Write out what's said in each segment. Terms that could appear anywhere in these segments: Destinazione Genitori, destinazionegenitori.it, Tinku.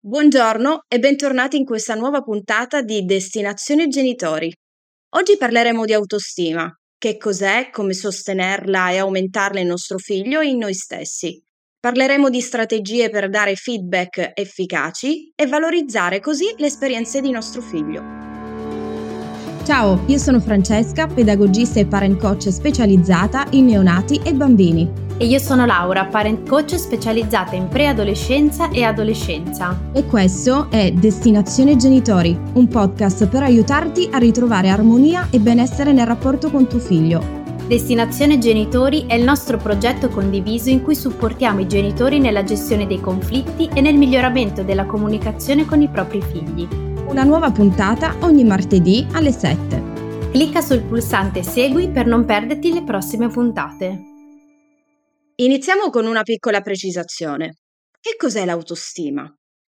Buongiorno e bentornati in questa nuova puntata di Destinazione Genitori. Oggi parleremo di autostima, che cos'è, come sostenerla e aumentarla in nostro figlio e in noi stessi. Parleremo di strategie per dare feedback efficaci e valorizzare così le esperienze di nostro figlio. Ciao, io sono Francesca, pedagogista e parent coach specializzata in neonati e bambini. E io sono Laura, parent coach specializzata in preadolescenza e adolescenza. E questo è Destinazione Genitori, un podcast per aiutarti a ritrovare armonia e benessere nel rapporto con tuo figlio. Destinazione Genitori è il nostro progetto condiviso in cui supportiamo i genitori nella gestione dei conflitti e nel miglioramento della comunicazione con i propri figli. Una nuova puntata ogni martedì alle 7. Clicca sul pulsante Segui per non perderti le prossime puntate. Iniziamo con una piccola precisazione. Che cos'è l'autostima?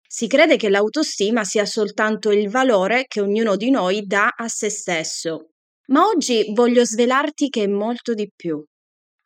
Si crede che l'autostima sia soltanto il valore che ognuno di noi dà a se stesso, ma oggi voglio svelarti che è molto di più.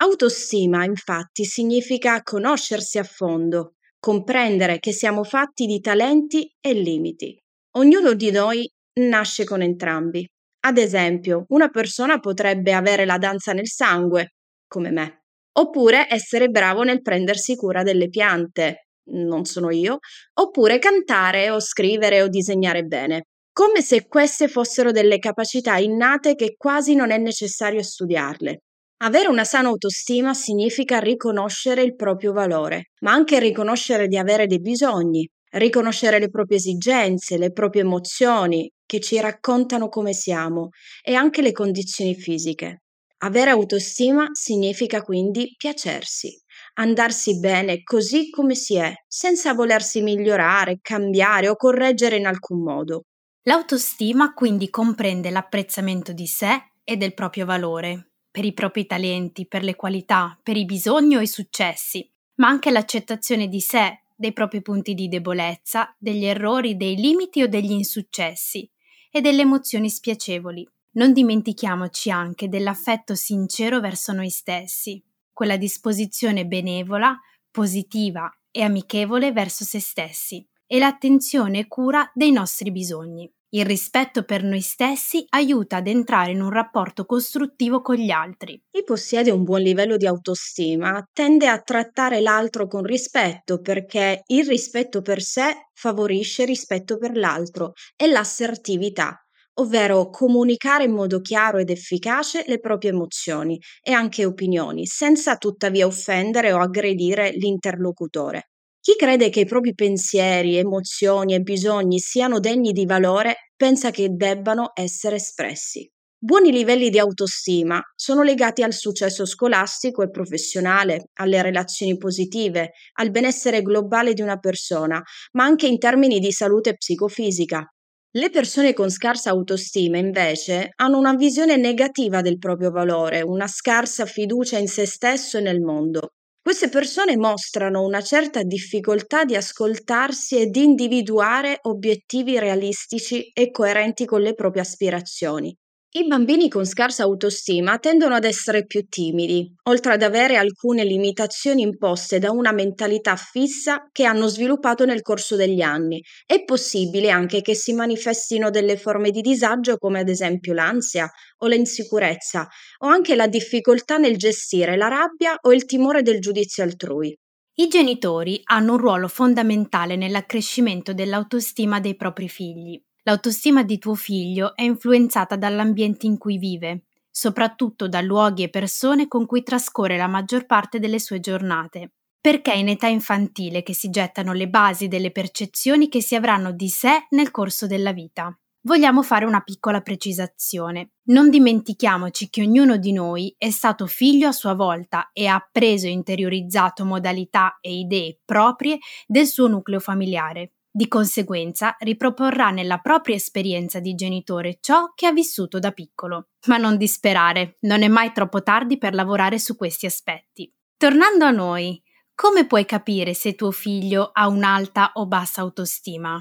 Autostima, infatti, significa conoscersi a fondo, comprendere che siamo fatti di talenti e limiti. Ognuno di noi nasce con entrambi. Ad esempio, una persona potrebbe avere la danza nel sangue, come me, oppure essere bravo nel prendersi cura delle piante, non sono io, oppure cantare o scrivere o disegnare bene, come se queste fossero delle capacità innate che quasi non è necessario studiarle. Avere una sana autostima significa riconoscere il proprio valore, ma anche riconoscere di avere dei bisogni. Riconoscere le proprie esigenze, le proprie emozioni che ci raccontano come siamo e anche le condizioni fisiche. Avere autostima significa quindi piacersi, andarsi bene così come si è, senza volersi migliorare, cambiare o correggere in alcun modo. L'autostima quindi comprende l'apprezzamento di sé e del proprio valore, per i propri talenti, per le qualità, per i bisogni o i successi, ma anche l'accettazione di sé, dei propri punti di debolezza, degli errori, dei limiti o degli insuccessi e delle emozioni spiacevoli. Non dimentichiamoci anche dell'affetto sincero verso noi stessi, quella disposizione benevola, positiva e amichevole verso se stessi e l'attenzione e cura dei nostri bisogni. Il rispetto per noi stessi aiuta ad entrare in un rapporto costruttivo con gli altri. Chi possiede un buon livello di autostima tende a trattare l'altro con rispetto perché il rispetto per sé favorisce il rispetto per l'altro e l'assertività, ovvero comunicare in modo chiaro ed efficace le proprie emozioni e anche opinioni, senza tuttavia offendere o aggredire l'interlocutore. Chi crede che i propri pensieri, emozioni e bisogni siano degni di valore pensa che debbano essere espressi. Buoni livelli di autostima sono legati al successo scolastico e professionale, alle relazioni positive, al benessere globale di una persona, ma anche in termini di salute psicofisica. Le persone con scarsa autostima, invece, hanno una visione negativa del proprio valore, una scarsa fiducia in se stesso e nel mondo. Queste persone mostrano una certa difficoltà di ascoltarsi e di individuare obiettivi realistici e coerenti con le proprie aspirazioni. I bambini con scarsa autostima tendono ad essere più timidi, oltre ad avere alcune limitazioni imposte da una mentalità fissa che hanno sviluppato nel corso degli anni. È possibile anche che si manifestino delle forme di disagio come ad esempio l'ansia o l'insicurezza, o anche la difficoltà nel gestire la rabbia o il timore del giudizio altrui. I genitori hanno un ruolo fondamentale nell'accrescimento dell'autostima dei propri figli. L'autostima di tuo figlio è influenzata dall'ambiente in cui vive, soprattutto da luoghi e persone con cui trascorre la maggior parte delle sue giornate, perché è in età infantile che si gettano le basi delle percezioni che si avranno di sé nel corso della vita. Vogliamo fare una piccola precisazione. Non dimentichiamoci che ognuno di noi è stato figlio a sua volta e ha appreso e interiorizzato modalità e idee proprie del suo nucleo familiare. Di conseguenza riproporrà nella propria esperienza di genitore ciò che ha vissuto da piccolo. Ma non disperare, non è mai troppo tardi per lavorare su questi aspetti. Tornando a noi, come puoi capire se tuo figlio ha un'alta o bassa autostima?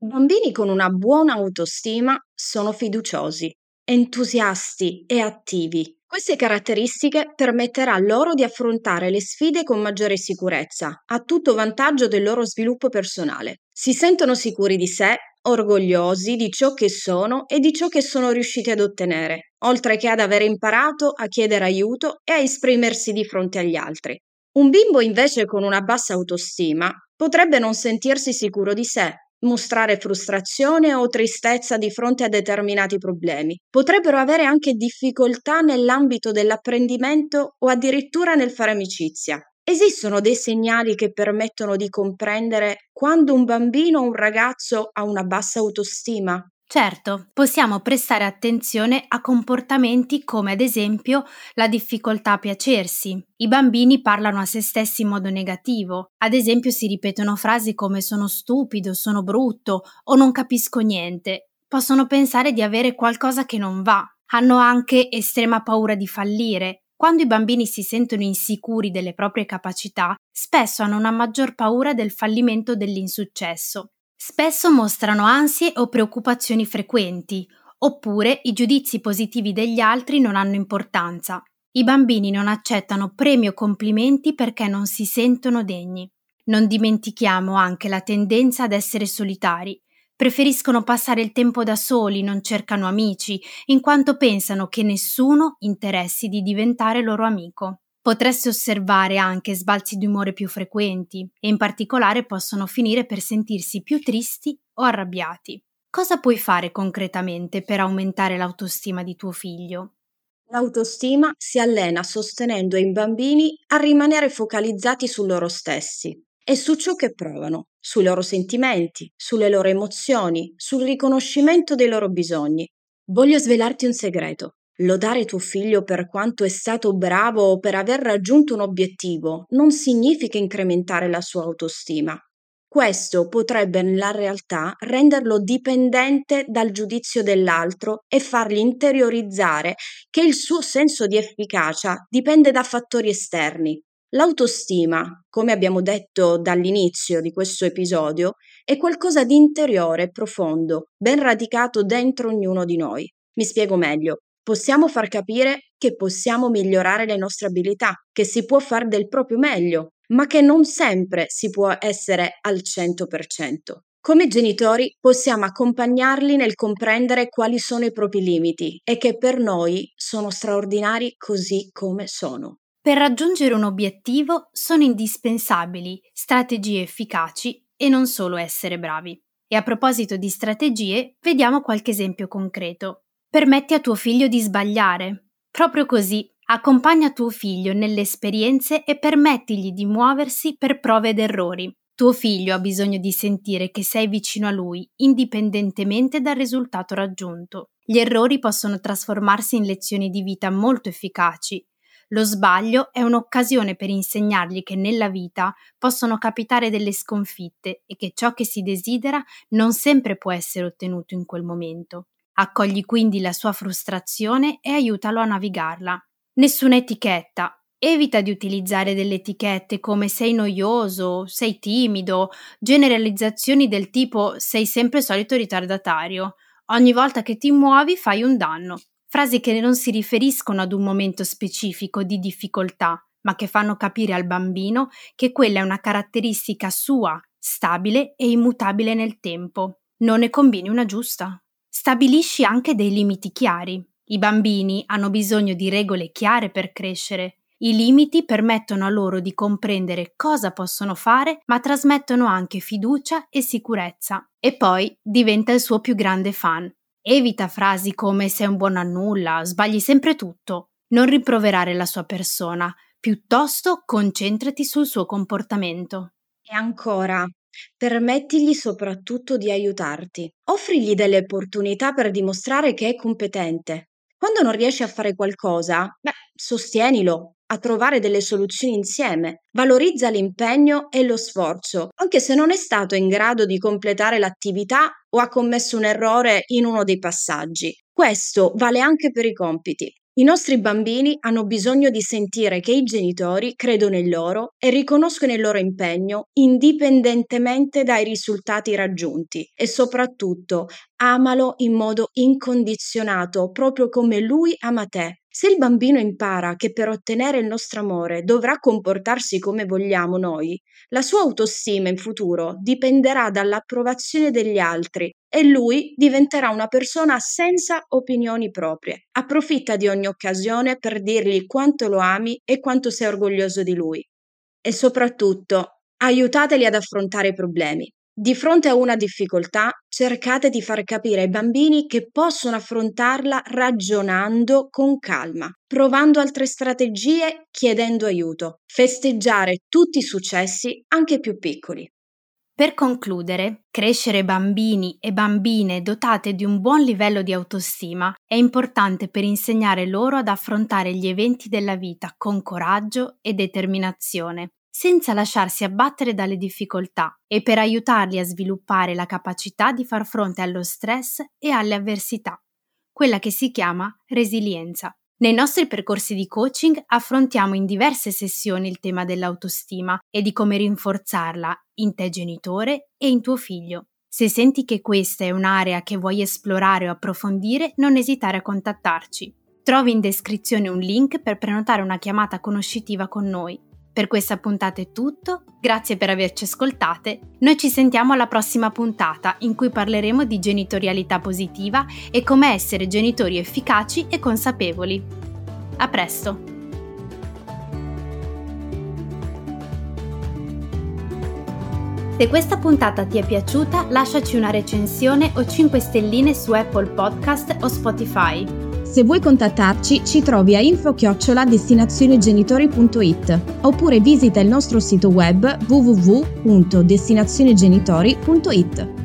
I bambini con una buona autostima sono fiduciosi, entusiasti e attivi, Queste caratteristiche permetterà loro di affrontare le sfide con maggiore sicurezza, a tutto vantaggio del loro sviluppo personale. Si sentono sicuri di sé, orgogliosi di ciò che sono e di ciò che sono riusciti ad ottenere, oltre che ad aver imparato a chiedere aiuto e a esprimersi di fronte agli altri. Un bimbo invece con una bassa autostima potrebbe non sentirsi sicuro di sé, mostrare frustrazione o tristezza di fronte a determinati problemi. Potrebbero avere anche difficoltà nell'ambito dell'apprendimento o addirittura nel fare amicizia. Esistono dei segnali che permettono di comprendere quando un bambino o un ragazzo ha una bassa autostima? Certo, possiamo prestare attenzione a comportamenti come ad esempio la difficoltà a piacersi. I bambini parlano a se stessi in modo negativo, ad esempio si ripetono frasi come sono stupido, sono brutto o non capisco niente. Possono pensare di avere qualcosa che non va. Hanno anche estrema paura di fallire. Quando i bambini si sentono insicuri delle proprie capacità, spesso hanno una maggior paura del fallimento o dell'insuccesso. Spesso mostrano ansie o preoccupazioni frequenti, oppure i giudizi positivi degli altri non hanno importanza. I bambini non accettano premi o complimenti perché non si sentono degni. Non dimentichiamo anche la tendenza ad essere solitari. Preferiscono passare il tempo da soli, non cercano amici, in quanto pensano che nessuno interessi di diventare loro amico. Potreste osservare anche sbalzi di umore più frequenti e in particolare possono finire per sentirsi più tristi o arrabbiati. Cosa puoi fare concretamente per aumentare l'autostima di tuo figlio? L'autostima si allena sostenendo i bambini a rimanere focalizzati su loro stessi e su ciò che provano, sui loro sentimenti, sulle loro emozioni, sul riconoscimento dei loro bisogni. Voglio svelarti un segreto. Lodare tuo figlio per quanto è stato bravo o per aver raggiunto un obiettivo non significa incrementare la sua autostima. Questo potrebbe nella realtà renderlo dipendente dal giudizio dell'altro e fargli interiorizzare che il suo senso di efficacia dipende da fattori esterni. L'autostima, come abbiamo detto dall'inizio di questo episodio, è qualcosa di interiore e profondo, ben radicato dentro ognuno di noi. Mi spiego meglio. Possiamo far capire che possiamo migliorare le nostre abilità, che si può far del proprio meglio, ma che non sempre si può essere al 100%. Come genitori possiamo accompagnarli nel comprendere quali sono i propri limiti e che per noi sono straordinari così come sono. Per raggiungere un obiettivo sono indispensabili strategie efficaci e non solo essere bravi. E a proposito di strategie, vediamo qualche esempio concreto. Permetti a tuo figlio di sbagliare. Proprio così, accompagna tuo figlio nelle esperienze e permettigli di muoversi per prove ed errori. Tuo figlio ha bisogno di sentire che sei vicino a lui, indipendentemente dal risultato raggiunto. Gli errori possono trasformarsi in lezioni di vita molto efficaci. Lo sbaglio è un'occasione per insegnargli che nella vita possono capitare delle sconfitte e che ciò che si desidera non sempre può essere ottenuto in quel momento. Accogli quindi la sua frustrazione e aiutalo a navigarla. Nessuna etichetta. Evita di utilizzare delle etichette come sei noioso, sei timido, generalizzazioni del tipo sei sempre solito ritardatario, ogni volta che ti muovi fai un danno. Frasi che non si riferiscono ad un momento specifico di difficoltà, ma che fanno capire al bambino che quella è una caratteristica sua, stabile e immutabile nel tempo. Non ne combini una giusta. Stabilisci anche dei limiti chiari. I bambini hanno bisogno di regole chiare per crescere. I limiti permettono a loro di comprendere cosa possono fare, ma trasmettono anche fiducia e sicurezza. E poi diventa il suo più grande fan. Evita frasi come sei un buon a nulla, sbagli sempre tutto. Non riproverare la sua persona, piuttosto concentrati sul suo comportamento. E ancora, permettigli soprattutto di aiutarti. Offrigli delle opportunità per dimostrare che è competente. Quando non riesci a fare qualcosa, sostienilo a trovare delle soluzioni insieme. Valorizza l'impegno e lo sforzo, anche se non è stato in grado di completare l'attività o ha commesso un errore in uno dei passaggi. Questo vale anche per i compiti. I nostri bambini hanno bisogno di sentire che i genitori credono in loro e riconoscono il loro impegno indipendentemente dai risultati raggiunti e soprattutto amalo in modo incondizionato, proprio come lui ama te. Se il bambino impara che per ottenere il nostro amore dovrà comportarsi come vogliamo noi, la sua autostima in futuro dipenderà dall'approvazione degli altri e lui diventerà una persona senza opinioni proprie. Approfitta di ogni occasione per dirgli quanto lo ami e quanto sei orgoglioso di lui. E soprattutto, aiutateli ad affrontare i problemi. Di fronte a una difficoltà, cercate di far capire ai bambini che possono affrontarla ragionando con calma, provando altre strategie, chiedendo aiuto. Festeggiare tutti i successi, anche più piccoli. Per concludere, crescere bambini e bambine dotate di un buon livello di autostima è importante per insegnare loro ad affrontare gli eventi della vita con coraggio e determinazione, senza lasciarsi abbattere dalle difficoltà, e per aiutarli a sviluppare la capacità di far fronte allo stress e alle avversità, quella che si chiama resilienza. Nei nostri percorsi di coaching affrontiamo in diverse sessioni il tema dell'autostima e di come rinforzarla in te genitore e in tuo figlio. Se senti che questa è un'area che vuoi esplorare o approfondire, non esitare a contattarci. Trovi in descrizione un link per prenotare una chiamata conoscitiva con noi. Per questa puntata è tutto, grazie per averci ascoltate, noi ci sentiamo alla prossima puntata in cui parleremo di genitorialità positiva e come essere genitori efficaci e consapevoli. A presto! Se questa puntata ti è piaciuta, lasciaci una recensione o 5 stelline su Apple Podcast o Spotify. Se vuoi contattarci, ci trovi a info@destinazionegenitori.it oppure visita il nostro sito web www.destinazionegenitori.it.